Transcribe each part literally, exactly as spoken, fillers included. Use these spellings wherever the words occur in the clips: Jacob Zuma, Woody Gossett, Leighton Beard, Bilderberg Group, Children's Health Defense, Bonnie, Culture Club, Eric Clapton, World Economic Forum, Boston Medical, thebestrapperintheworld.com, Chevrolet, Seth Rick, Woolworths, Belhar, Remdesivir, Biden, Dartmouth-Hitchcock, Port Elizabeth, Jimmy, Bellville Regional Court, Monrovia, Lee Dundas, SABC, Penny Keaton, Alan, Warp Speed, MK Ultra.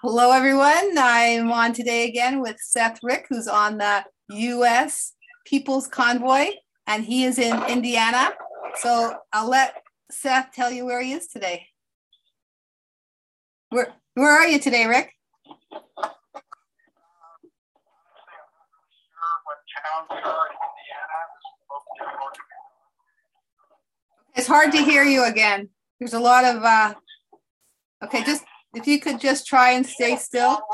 Hello, everyone. I'm on today again with Seth Rick, who's on the U S People's Convoy, and he is in Indiana. So I'll let Seth tell you where he is today. Where, where are you today, Rick? Um, honestly, I'm not really sure what town we are in Indiana. It's hard to hear you again. There's a lot of... Uh, Okay, just if you could just try and stay still. We're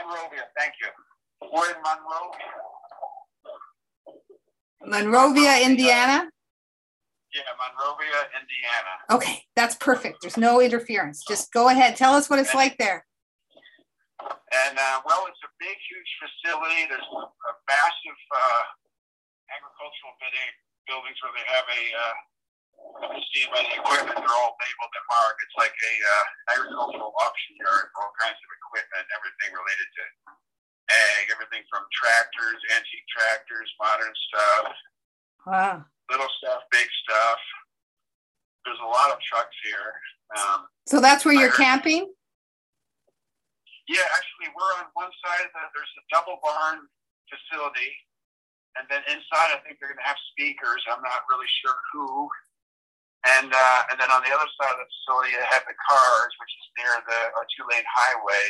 in Monrovia, thank you. We're in Monrovia. Monrovia, Indiana? Yeah, Monrovia, Indiana. Okay, that's perfect. There's no interference. Just go ahead. Tell us what it's and, like there. And, uh, well, it's a big, huge facility. There's a massive uh, agricultural buildings where they have a... Uh, You see by the equipment, they're all labeled and marked. It's like a uh, agricultural auction yard for all kinds of equipment, everything related to ag, everything from tractors, antique tractors, modern stuff, wow. Little stuff, big stuff. There's a lot of trucks here. Um, so that's where you're camping? Yeah, actually, we're on one side of the, there's a double barn facility, and then inside, I think they're going to have speakers. I'm not really sure who. And uh, and then on the other side of the facility, they have the cars, which is near the uh, two-lane highway,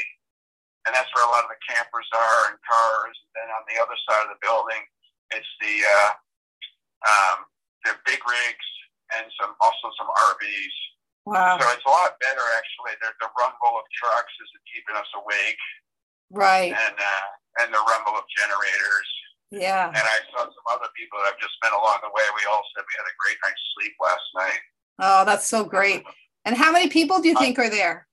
and that's where a lot of the campers are and cars. And then on the other side of the building, it's the uh, um, the big rigs and some also some R Vs. Wow! So it's a lot better actually. The, the rumble of trucks isn't keeping us awake, right? And uh, and the rumble of generators. Yeah. And I saw some other people that I've just met along the way. We all said we had a great night's sleep last night. Oh, that's so great. And how many people do you uh, think are there?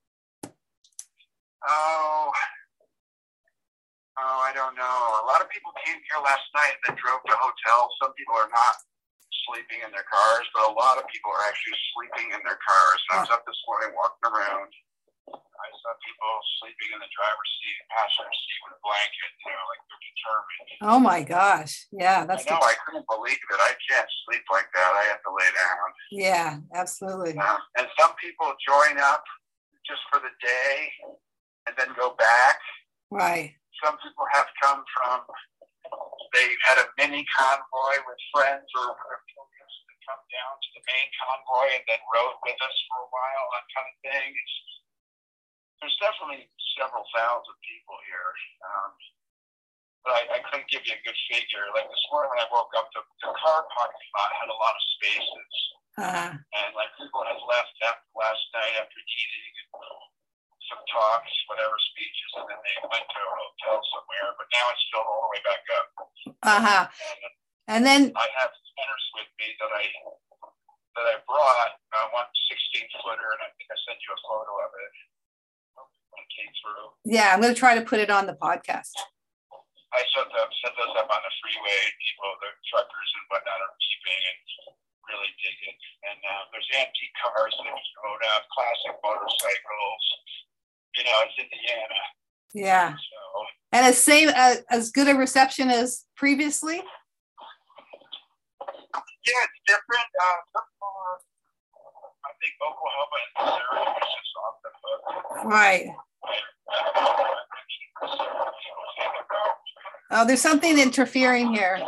Oh, oh, I don't know. A lot of people came here last night and then drove to hotels. Some people are not sleeping in their cars, but a lot of people are actually sleeping in their cars. And I was up this morning walking around. I saw people sleeping in the driver's seat, passenger's seat with a blanket, you know, like they're determined. Oh my gosh. Yeah, that's I know, the... I couldn't believe it. I can't sleep like that. I have to lay down. Yeah, absolutely. Um, and some people join up just for the day and then go back. Right. Some people have come from, they had a mini convoy with friends or pilgrims that come down to the main convoy and then rode with us for a while, that kind of thing. It's There's definitely several thousand people here, um, but I, I couldn't give you a good figure. Like this morning when I woke up, the, the car parking lot had a lot of spaces, uh-huh. and like people had left after last night after eating and some talks, whatever speeches, and then they went to a hotel somewhere. But now it's filled all the way back up. Uh huh. And, and then I have spinners with me that I that I brought. Uh, one sixteen footer, and I think I sent you a photo of it. Came through. Yeah, I'm going to try to put it on the podcast. I set them, set those up on the freeway. People, the truckers and whatnot, are keeping and really digging. And uh, there's antique cars that have grown up, classic motorcycles. You know, it's Indiana. Yeah. So, and as same uh, as good a reception as previously. Yeah, it's different. Uh, I think Oklahoma and Missouri was just off the hook. Right. Oh, there's something interfering here.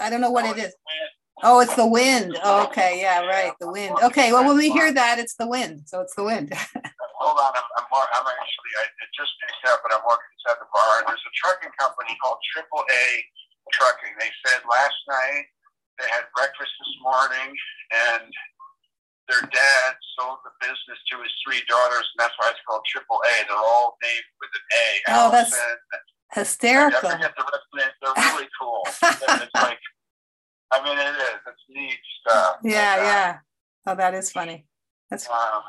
I don't know what it is. Oh, it's the wind. Oh, okay, yeah, right, the wind. Okay, well, when we hear that, it's the wind. So it's the wind. Hold on, I'm, I'm, more, I'm actually, I it just picked up, but I'm walking inside the bar. There's a trucking company called Triple A Trucking. They said last night they had breakfast this morning, and their dad sold the business to his three daughters, and that's why it's called Triple A. They're all named with an A. Oh, Allison. That's hysterical. I forget the rest of it. They're really cool. It's like, I mean, it is. It's neat stuff. Yeah, like, yeah. Uh, oh, that is funny. That's wow.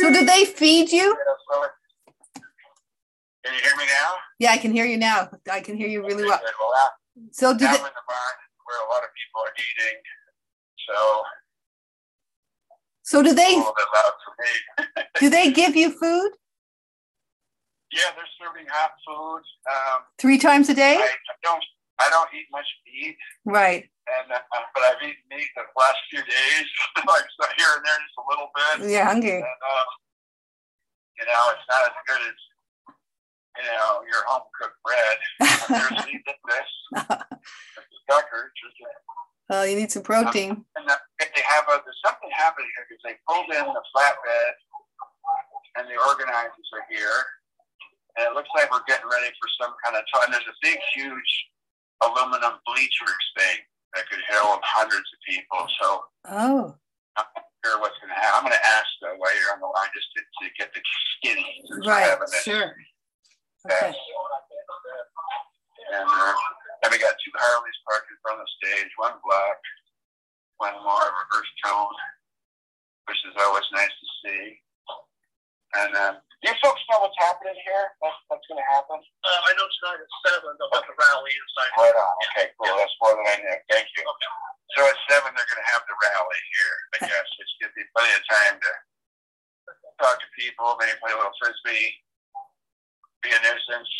So did they feed you? Can you hear me now? Yeah, I can hear you now. I can hear you really well. well that, so did now they... in the barn where a lot of people are eating, so... So do they? Do they give you food? Yeah, they're serving hot food. Um, Three times a day. I, I don't. I don't eat much meat. Right. And uh, but I've eaten meat the last few days, like so here and there, just a little bit. Yeah, hungry. And, uh, you know, it's not as good as you know your home cooked bread. There's this, Tucker. Well, you need some protein. And the, they have a, there's something happening here because they pulled in the flatbed, and the organizers are here, and it looks like we're getting ready for some kind of. T- and there's a big, huge aluminum bleachers thing that could hold hundreds of people. So, oh, I'm not sure what's going to happen. I'm going to ask though while you're on the line just to, to get the skinny. Right. Sure. Okay. And uh, then we got two Harleys parked in front of the stage, one black, one more of a earth tone, which is always nice to see. And um, do you folks know what's happening here? That's, that's going to happen? Uh, I know tonight at seven, they'll have the rally inside. Right on. Yeah. Okay, cool. Yeah. That's more than I knew. Thank you. Okay. So at seven, they're going to have the rally here, I guess, which gives me plenty of time to talk to people, maybe play a little frisbee, be a nuisance.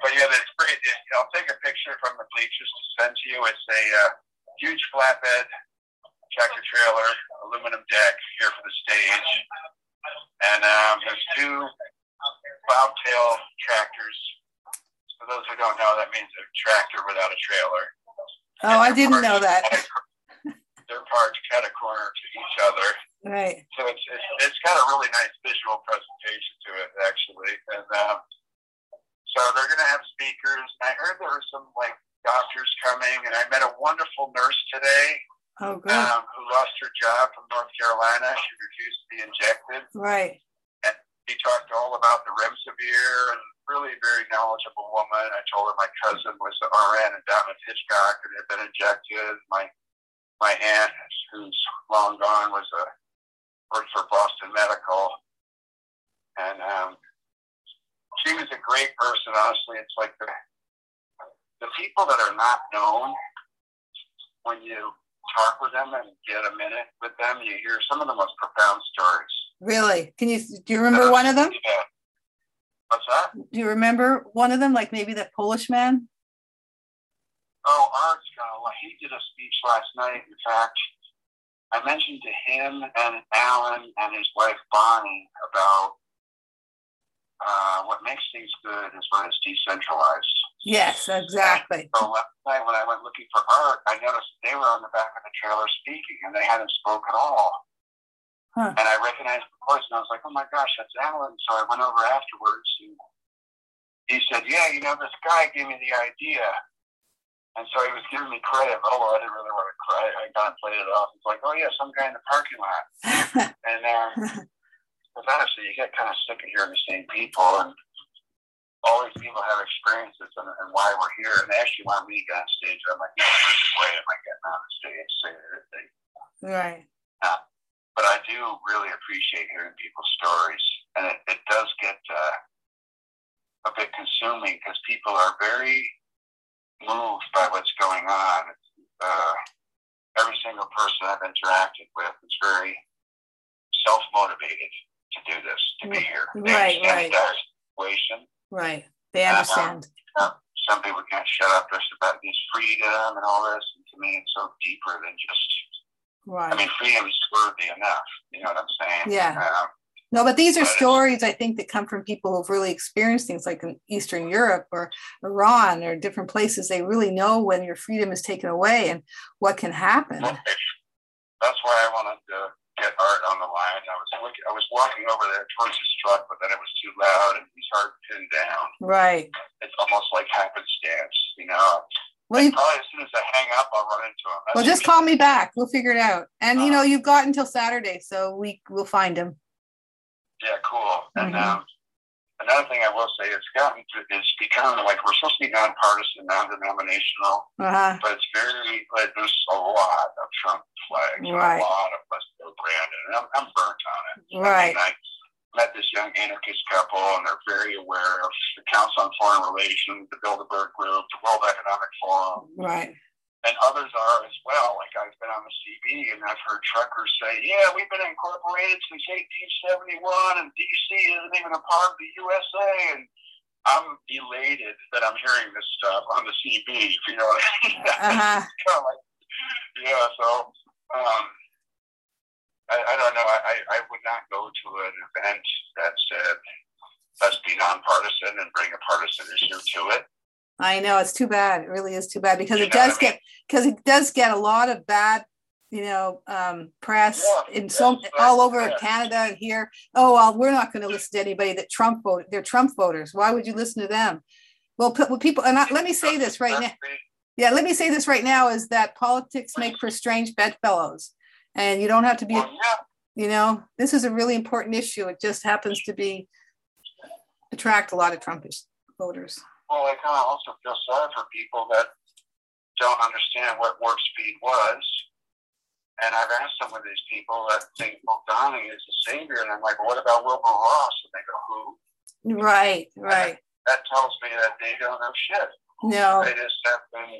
But yeah, that's great. I'll take a picture from the bleachers to send to you. It's a uh, huge flatbed, tractor trailer, aluminum deck here for the stage. And um, there's two bobtail tractors. For those who don't know, that means a tractor without a trailer. Oh, I didn't know that. They're parked cut a corner to each other. Right. So it's, it's it's got a really nice visual presentation to it, actually. And um, so they're going to have speakers. I heard there were some like doctors coming, and I met a wonderful nurse today. Oh, good. Um, who lost her job from North Carolina. She refused to be injected. Right. And she talked all about the Remdesivir, and really a very knowledgeable woman. I told her my cousin was the R N at Dartmouth-Hitchcock and had been injected. My my aunt, who's long gone, was a worked for Boston Medical. And um, she was a great person, honestly. It's like the, the people that are not known, when you talk with them and get a minute with them, you hear some of the most profound stories. Really? Can you do you remember uh, one of them? Yeah. What's that? Do you remember one of them? Like maybe that Polish man? Oh, Art Scott. He did a speech last night. In fact, I mentioned to him and Alan and his wife Bonnie about uh, what makes things good is when it's decentralized. Yes, exactly. So last night when I went looking for Art, I noticed they were on the back of the trailer speaking, and they hadn't spoke at all. Huh. And I recognized the voice, and I was like, oh, my gosh, that's Alan. So I went over afterwards, and he said, yeah, you know, this guy gave me the idea. And so he was giving me credit. Oh, I didn't really want to cry. I kind of played it off. It's like, oh, yeah, some guy in the parking lot. And because uh, honestly, you get kind of sick of hearing the same people, and all these people have experiences and, and why we're here. And they actually want me to get on stage. I'm like, no, this is the way am I getting on the stage and saying everything. Right. Uh, but I do really appreciate hearing people's stories. And it, it does get uh, a bit consuming because people are very moved by what's going on. Uh, every single person I've interacted with is very self-motivated to do this, to be here. They right, right. Our situation. Right. They understand. Um, some people can't shut up just about this freedom and all this. And to me, it's so deeper than just, right. I mean, freedom is worthy enough. You know what I'm saying? Yeah. Um, no, but these are but stories, I think, that come from people who've really experienced things like in Eastern Europe or Iran or different places. They really know when your freedom is taken away and what can happen. That's why I wanted to get Art on the line. I was looking, I was walking over there towards his truck, but then it was too loud and he's hard pinned down. Right. It's almost like happenstance, you know. Well, you, probably as soon as I hang up, I'll run into him. That's well, just call me back. We'll figure it out. And, um, you know, you've got until Saturday, so we will find him. Yeah, cool. And mm-hmm. um, another thing I will say, it's gotten to, it's become like we're supposed to be nonpartisan, non-denominational, uh-huh. but it's very, like, there's a lot of Trump flags right. and a lot of Weston Brandon, and I'm, I'm burnt on it. Right. I mean, I met this young anarchist couple, and they're very aware of the Council on Foreign Relations, the Bilderberg Group, the World Economic Forum. Right. And others are as well. Like I've been on the C B and I've heard truckers say, yeah, we've been incorporated since eighteen seventy-one and D C isn't even a part of the U S A. And I'm elated that I'm hearing this stuff on the C B, if you know what I mean. Uh-huh. It's kind of like Yeah, so um, I, I don't know. I, I would not go to an event that said, let's be nonpartisan and bring a partisan issue to it. I know, it's too bad. It really is too bad because you it does I mean? get because it does get a lot of bad, you know, um, press yeah, in so right. all over yeah. Canada and here. Oh well, we're not going to listen to anybody that Trump voted. They're Trump voters. Why would you listen to them? Well, people. And I, let me say this right now. Yeah, let me say this right now is that politics make for strange bedfellows, and you don't have to be. You know, this is a really important issue. It just happens to be attract a lot of Trump voters. Well, I kind of also feel sorry for people that don't understand what Warp Speed was. And I've asked some of these people that think, well, Bonnie is the savior. And I'm like, well, what about Wilbur Ross? And they go, who? Right, right. That, that tells me that they don't know shit. No. They just have been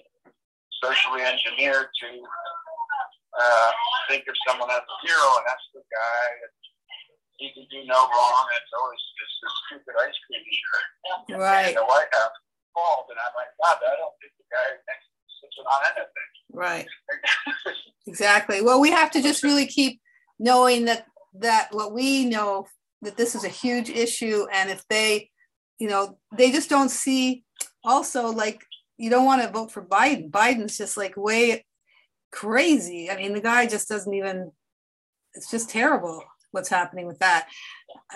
socially engineered to uh, think of someone as a hero, and that's the guy that he can do no wrong. It's always just this stupid ice cream eater. Right. And the White House called, and I'm like, God, I don't think the guy next sits on anything. Right. Exactly. Well, we have to just really keep knowing that that what we know, that this is a huge issue, and if they, you know, they just don't see. Also, like, you don't want to vote for Biden. Biden's just like way crazy. I mean, the guy just doesn't even, it's just terrible what's happening with that.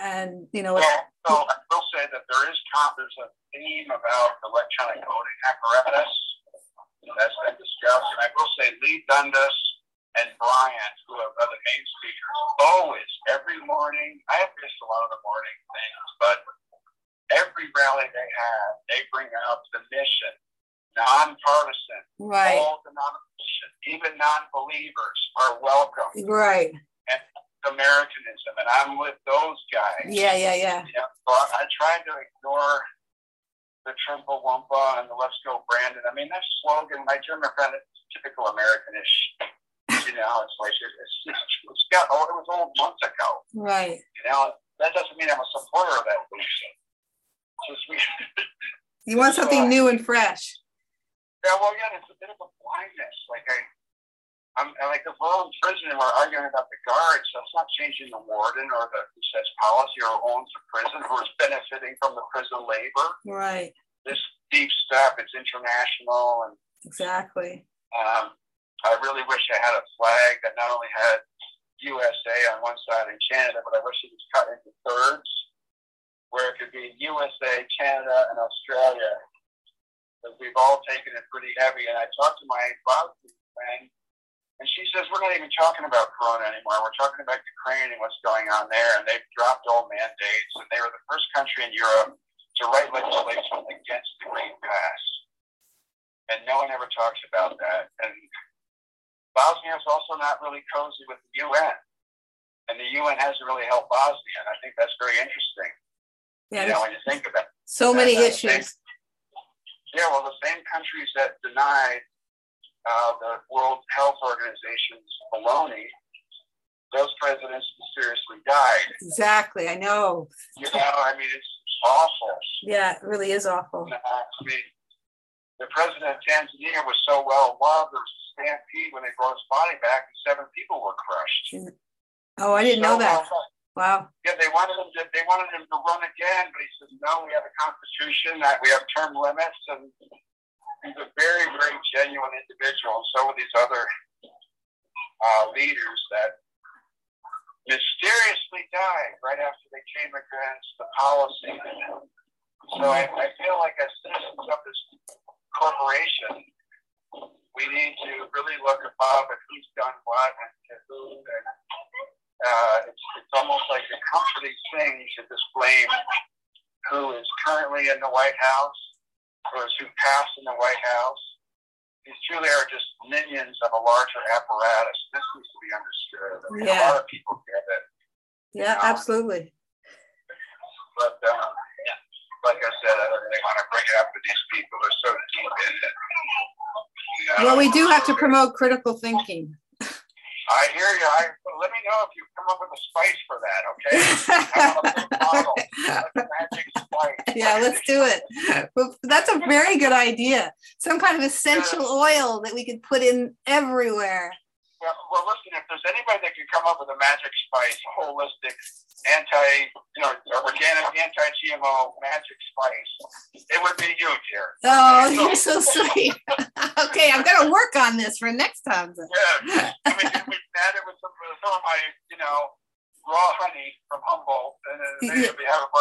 And, you know, well, so I will say that there is there's a theme about electronic voting apparatus that's been discussed. And I will say Lee Dundas and Brian, who are other main speakers, always, every morning, I have missed a lot of the morning things, but every rally they have, they bring out the mission, nonpartisan, right. All denominations, even non-believers are welcome. Right. And Americanism, and I'm with those guys. Yeah, yeah, yeah. You know, so I, I tried to ignore the Trumpawumpa and the Let's Go Brandon. I mean, that slogan, my German friend, it's typical American-ish. You know, it's like, it's, it's got, oh, it was old months ago. Right. You know, that doesn't mean I'm a supporter of that bullshit. You want something so, new and fresh. Yeah, well, yeah, it's a bit of a blindness. Like I, I'm like the world in prison, and we're arguing about the guards. So it's not changing the warden or the who sets policy or owns the prison, who is benefiting from the prison labor. Right. This deep stuff. It's international and exactly. Um, I really wish I had a flag that not only had U S A on one side and Canada, but I wish it was cut into thirds. Where it could be U S A, Canada, and Australia, because we've all taken it pretty heavy. And I talked to my policy friend, and she says, we're not even talking about Corona anymore. We're talking about Ukraine and what's going on there. And they've dropped all mandates, and they were the first country in Europe to write legislation against the Green Pass. And no one ever talks about that. And Bosnia's also not really cozy with the U N. And the U N hasn't really helped Bosnia, and I think that's very interesting. Yeah, you know, when you think about it. So many uh, issues. Same, yeah, well, the same countries that denied uh, the World Health Organization's baloney, those presidents mysteriously died. Exactly, I know. You know, I mean, it's awful. Yeah, it really is awful. Uh, I mean, the president of Tanzania was so well loved, there was a stampede when they brought his body back, and seven people were crushed. Oh, I didn't so know that. Well, Wow. Yeah, they wanted him to they wanted him to run again, but he said, no, we have a constitution, that we have term limits, and he's a very, very genuine individual. And so are these other uh, leaders that mysteriously died right after they came against the policy. So I, I feel like as citizens of this corporation, we need to really look above at who's done what and who and Uh, it's, it's almost like a comforting thing to just blame who is currently in the White House or is who passed in the White House. These truly are just minions of a larger apparatus. This needs to be understood. I mean, yeah. A lot of people get it. Yeah, know? Absolutely. But uh, like I said, I don't really want to bring it up, but these people are so deep in it. You know? Well, we do have to promote critical thinking. I hear you. I, let me know if you come up with a spice for that, okay? I want a big bottle, a magic spice. Yeah, let's do it. Well, that's a very good idea. Some kind of essential yeah. oil that we could put in everywhere. Well, well, listen, if there's anybody that can come up with a magic spice, holistic, anti, you know, organic, anti-G M O magic spice, it would be you, dear. Oh, so, you're so sweet. Okay, I'm going to work on this for next time. Then. Yeah. I mean, if we add it with some, some of my, you know, raw honey from Humboldt, and then maybe yeah. have a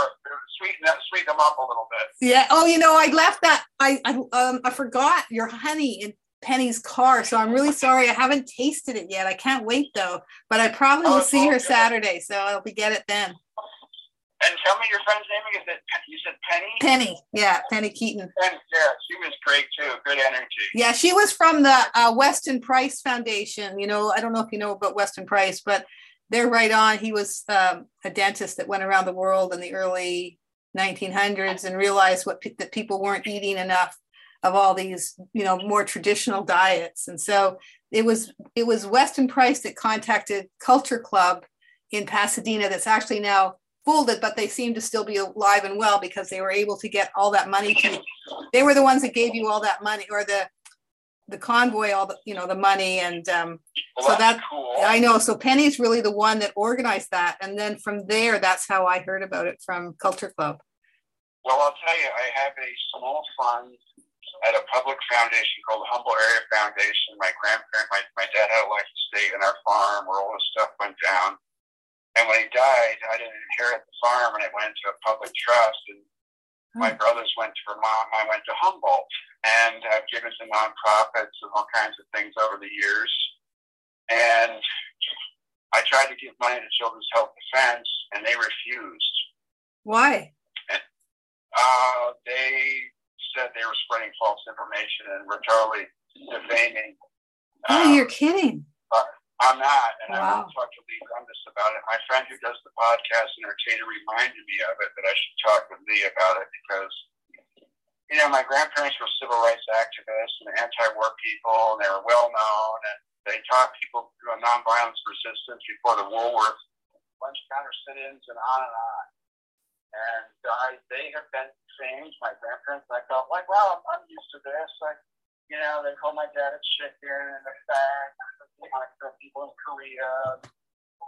sweeten that, sweeten them up a little bit. Yeah. Oh, you know, I left that. I, I um I forgot your honey in Penny's car, so I'm really sorry I haven't tasted it yet. I can't wait though, but I probably will oh, see oh, her yeah. Saturday, so I'll be get it then. And tell me your friend's name again. You said Penny. Penny, yeah, Penny Keaton. Penny, yeah, she was great too. Good energy. Yeah, she was from the uh, Weston Price Foundation. You know, I don't know if you know about Weston Price, but they're right on. He was um, a dentist that went around the world in the early nineteen hundreds and realized what pe- that people weren't eating enough of all these, you know, more traditional diets. And so it was it was Weston Price that contacted Culture Club in Pasadena, that's actually now folded, but they seem to still be alive and well because they were able to get all that money. To, they were the ones that gave you all that money, or the the convoy, all the, you know, the money. And um, well, so that's cool. I know. So Penny's really the one that organized that. And then from there, that's how I heard about it from Culture Club. Well, I'll tell you, I have a small fund at a public foundation called the Humboldt Area Foundation. My grandparent, my, my dad had a life estate in our farm where all this stuff went down. And when he died, I didn't inherit the farm and it went to a public trust. And my brothers went to Vermont, I went to Humboldt, and I've given to nonprofits and all kinds of things over the years. And I tried to give money to Children's Health Defense, and they refused. Why? And, uh, they said they were spreading false information and were totally defaming. Oh, um, you're kidding. Uh, I'm not, and wow. I want to talk to Lee Dundas about it. My friend who does the podcast, Entertainer, reminded me of it, that I should talk with Lee about it because, you know, my grandparents were civil rights activists and anti-war people, and they were well-known, and they taught people about nonviolence resistance before the Woolworths lunch counter sit-ins and on and on. And I, they have been changed, my grandparents, and I felt like, wow, I'm, I'm used to this. Like, you know, they call my dad a chicken and a fag, people in Korea,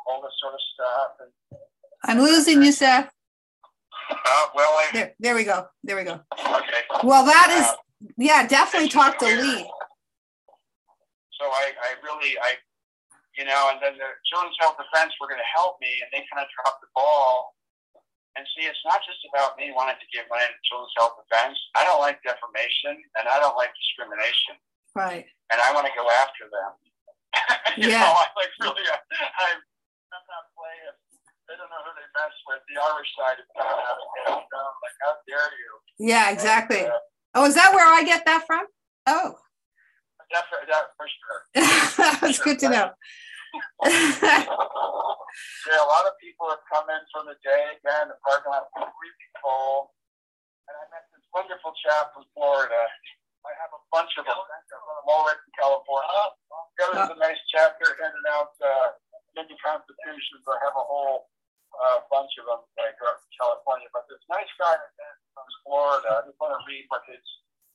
all this sort of stuff. And I'm losing you, Seth. Uh, well, I, there, there we go. There we go. Okay. Well, that uh, is, yeah, definitely talk to Lee. So I, I really, I, you know, and then the Children's Health Defense were going to help me, and they kind of dropped the ball. And see, it's not just about me wanting to give money to Children's Health Defense. I don't like defamation, and I don't like discrimination. Right. And I want to go after them. you yeah. know, I like really, I, I, I'm not playing. They don't know who they mess with. The Irish side is not having it. I'm like, how dare you? Yeah, exactly. And, uh, oh, is that where I get that from? Oh. That's for, that for sure. That's good to know. Yeah, a lot of people have come in for the day. Again, the parking lot was really cold. And I met this wonderful chap from Florida. I have a bunch of them. I'm all right in California. There was a nice chapter handing out uh, mini constitutions. I have a whole uh, bunch of them that I grew up in California. But this nice guy from Florida, I just want to read what his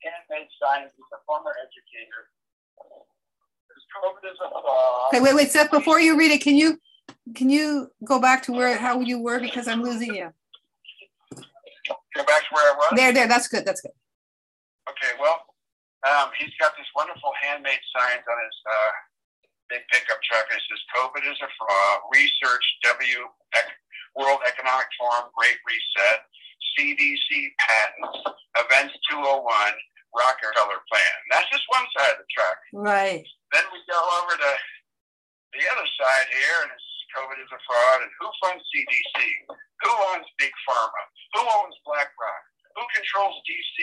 handmade sign is. He's a former educator. Okay, wait, wait, Seth, before you read it, can you can you go back to where how you were? Because I'm losing you. Go back to where I was? There, there, that's good, that's good. Okay, well, um, he's got these wonderful handmade signs on his uh, big pickup truck. It says, COVID is a fraud, research, W, World Economic Forum, Great Reset, C D C patents, Events two oh one, Rockefeller plan. That's just one side of the track. Right. Then we go over to the other side here, and it's COVID is a fraud, and who funds C D C? Who owns Big Pharma? Who owns BlackRock? Who controls D C?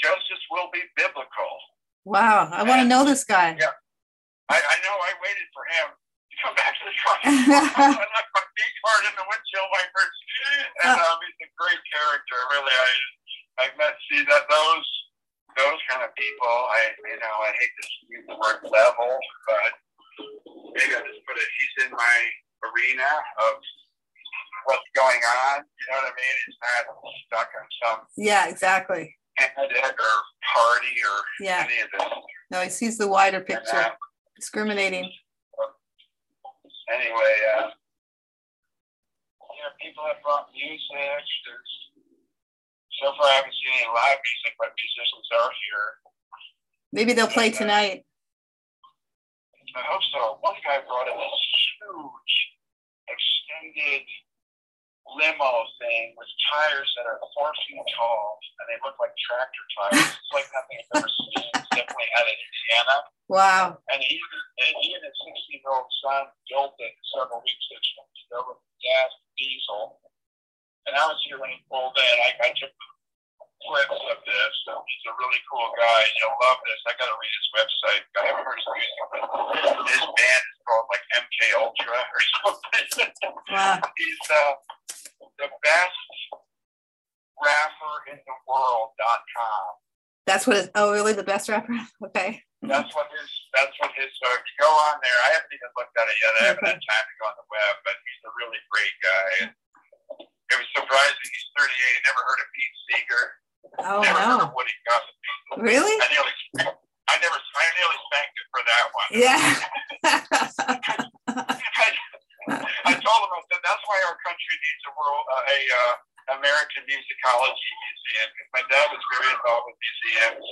Justice will be biblical. Wow, I and, want to know this guy. Yeah, I, I know. I waited for him to come back to the truck. I left my feet hard in the windshield wipers, and oh. um, he's a great character. Really, I I met see that those. Those kind of people, I you know, I hate to use the word level, but maybe I just put it. He's in my arena of what's going on. You know what I mean? It's not stuck on some. Yeah, exactly. Candidate or party or yeah. any of this. No, he sees the wider picture. And, uh, discriminating. Anyway, uh, you know, people have brought music. There's, so far, I haven't seen any live music, but musicians are here. Maybe they'll play and, tonight. Uh, I hope so. One guy brought in this huge, extended limo thing with tires that are four feet tall, and they look like tractor tires. It's like nothing I've ever seen. It's definitely out of Indiana. Wow. And he, and he and his sixteen-year-old son built it several weeks ago. He built it with gas and diesel. And I was here when he pulled in. I, I took clips of this. So he's a really cool guy. You'll love this. I got to read his website. I haven't heard his music, but his band is called like M K Ultra or something. Wow. He's uh, the best rapper in the world dot com. That's what his, oh, really? The best rapper? Okay. That's what his, that's what his, so if you go on there, I haven't even looked at it yet. I haven't had time to go on the web, but he's a really great guy. And it was surprising. He's thirty-eight. I never heard of Pete Seeger. Oh, never no. heard of Woody Gossett. Really? I nearly, I never, I nearly spanked it for that one. Yeah. I, I told him, I said, that's why our country needs a world, uh, a, uh, American Musicology Museum. My dad was very involved with museums.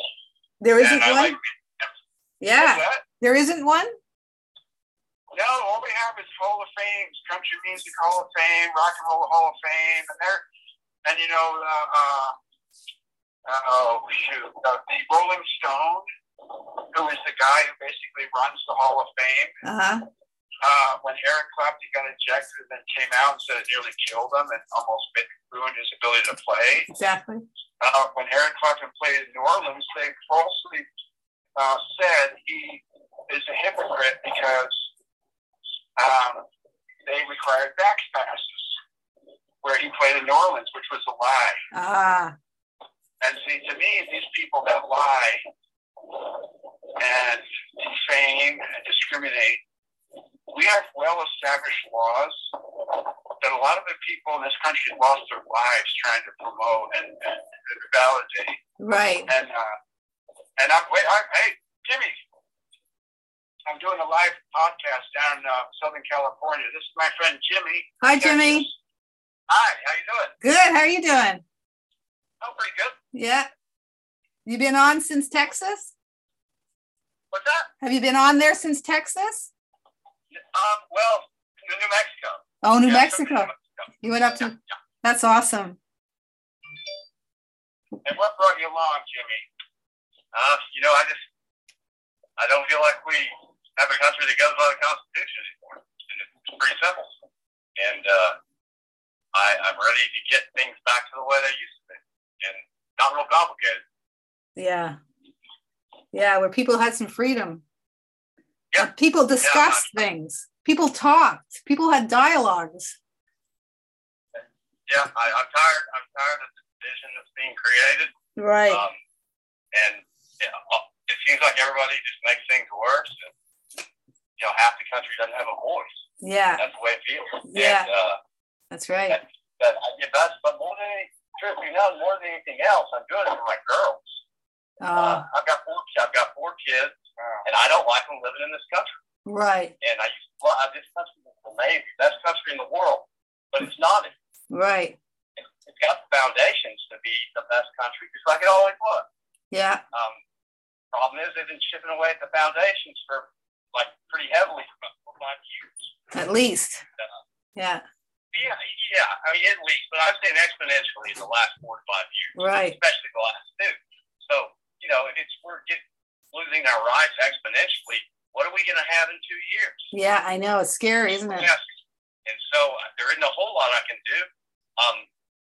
There isn't and one? Like yeah. There isn't one? No, all we have is Hall of Fame, Country Music Hall of Fame, Rock and Roll Hall of Fame, and there, and you know, uh, uh, uh-oh, shoot, uh, the Rolling Stone, who is the guy who basically runs the Hall of Fame. Uh-huh. Uh, when Eric Clapton got ejected and then came out and said it nearly killed him and almost ruined his ability to play. Exactly. Uh, when Eric Clapton played in New Orleans, they falsely uh, said he is a hypocrite because um, they required back passes where he played in New Orleans, which was a lie. Ah. And see, to me, these people that lie and defame and discriminate, we have well-established laws that a lot of the people in this country lost their lives trying to promote and, and, and validate. Right. And uh, and I'm wait, I, hey, Jimmy, I'm doing a live podcast down in uh, Southern California. This is my friend Jimmy. Hi, Jimmy. Hi. How you doing? Good. How are you doing? Oh, pretty good. Yeah. You been on since Texas? What's that? Have you been on there since Texas? Um, well, New Mexico. Oh, New, yeah, Mexico. New Mexico. You went up to... Yeah, yeah. That's awesome. And what brought you along, Jimmy? Uh, you know, I just... I don't feel like we have a country that goes by the Constitution anymore. It's pretty simple. And uh, I, I'm ready to get things back to the way they used to be. And not real complicated. Yeah. Yeah, where people had some freedom. Yeah. People discussed yeah. things. People talked. People had dialogues. Yeah, I, I'm tired. I'm tired of the division that's being created. Right. Um, and yeah, it seems like everybody just makes things worse. And, you know, half the country doesn't have a voice. Yeah. That's the way it feels. Yeah. And, uh, that's right. That, that, that's, but more than any, truth, you know, more than anything else, I'm doing it for my girls. Uh, uh, I've got four. I've got four kids. And I don't like them living in this country. Right. And I used to well, this country is amazing. Best country in the world. But it's not it. Right. It, it's got the foundations to be the best country, just like it always was. Yeah. Um, problem is they've been chipping away at the foundations for like pretty heavily for about four or five years. At least. Uh, yeah. Yeah, yeah. I mean, at least, but I'm saying exponentially in the last four to five years. Right. Especially the last two. So, you know, it's we're getting losing our rights exponentially. What are we going to have in two years? Yeah, I know. It's scary, isn't it? Yes. And so uh, there isn't a whole lot I can do, um,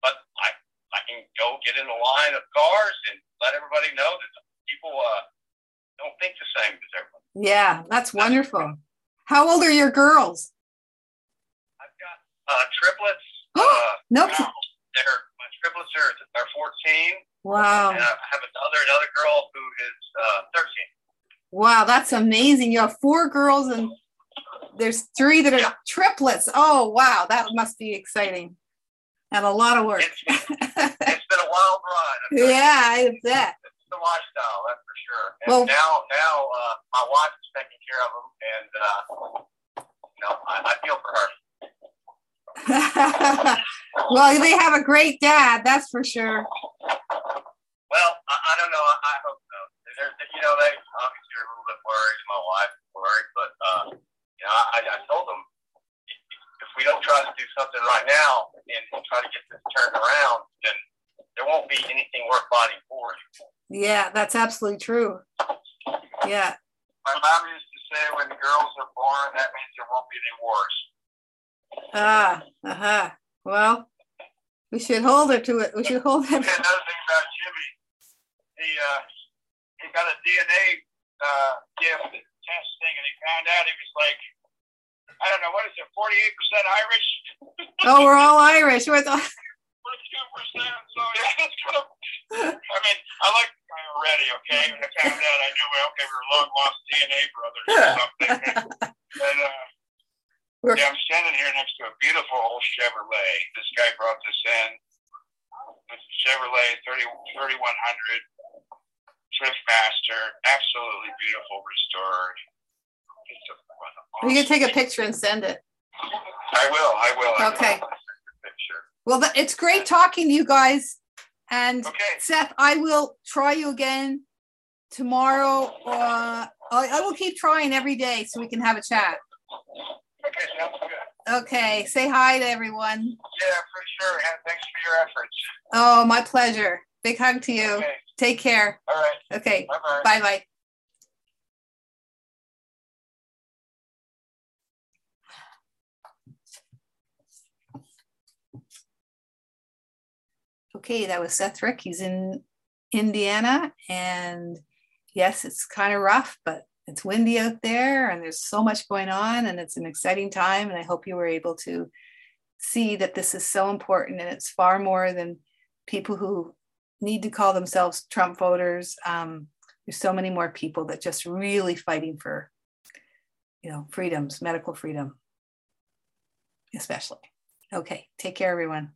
but I I can go get in a line of cars and let everybody know that people uh, don't think the same as everyone. Yeah, that's, that's wonderful. Great. How old are your girls? I've got uh, triplets. uh, no, nope. They're my triplets are they're fourteen. Wow. And I have another, another girl who is uh, thirteen. Wow, that's amazing. You have four girls and there's three that are triplets. Oh, wow. That must be exciting. And a lot of work. It's, it's been a wild run. Yeah, I bet. It's the lifestyle, that's for sure. And well, now, now uh, my wife is taking care of them, and uh, you know, I, I feel for her. Well, they have a great dad, that's for sure. Well, I, I don't know. I, I hope so. There's, you know, they obviously are a little bit worried. My wife is worried, but uh, you know, I, I told them, if we don't try to do something right now and try to get this turned around, then there won't be anything worth fighting for. Yeah, that's absolutely true. Yeah. My mom used to say, when the girls are born, that means there won't be any wars. Ah, uh huh. Well, we should hold her to it. We should hold her. Another thing about Jimmy, he uh, he got a D N A uh, gift testing, and he found out he was like, I don't know, what is it, forty-eight percent Irish? Oh, we're all Irish. We're, all... we're two percent, so yeah, it's kind of, I mean, I like the guy already, okay? When I found out, I knew, okay, we were long-lost D N A brothers or something. And, uh, yeah, I'm standing here next to a beautiful old Chevrolet. This guy brought this in. It's a Chevrolet thirty-one hundred Thriftmaster, absolutely beautiful, restored. It's a Awesome. You can take a picture and send it. I will. I will. I okay. Will. Well, it's great talking to you guys. And okay. Seth, I will try you again tomorrow. Uh, I will keep trying every day so we can have a chat. Okay, sounds good. Okay, say hi to everyone. Yeah, for sure. And thanks for your efforts. Oh, my pleasure. Big hug to you. Okay. Take care. All right. Okay. Bye-bye. Bye-bye. Okay, that was Seth Rick. He's in Indiana, and yes, it's kind of rough, but it's windy out there, and there's so much going on, and it's an exciting time, and I hope you were able to see that this is so important, and it's far more than people who need to call themselves Trump voters. Um, there's so many more people that just really fighting for, you know, freedoms, medical freedom, especially. Okay, take care, everyone.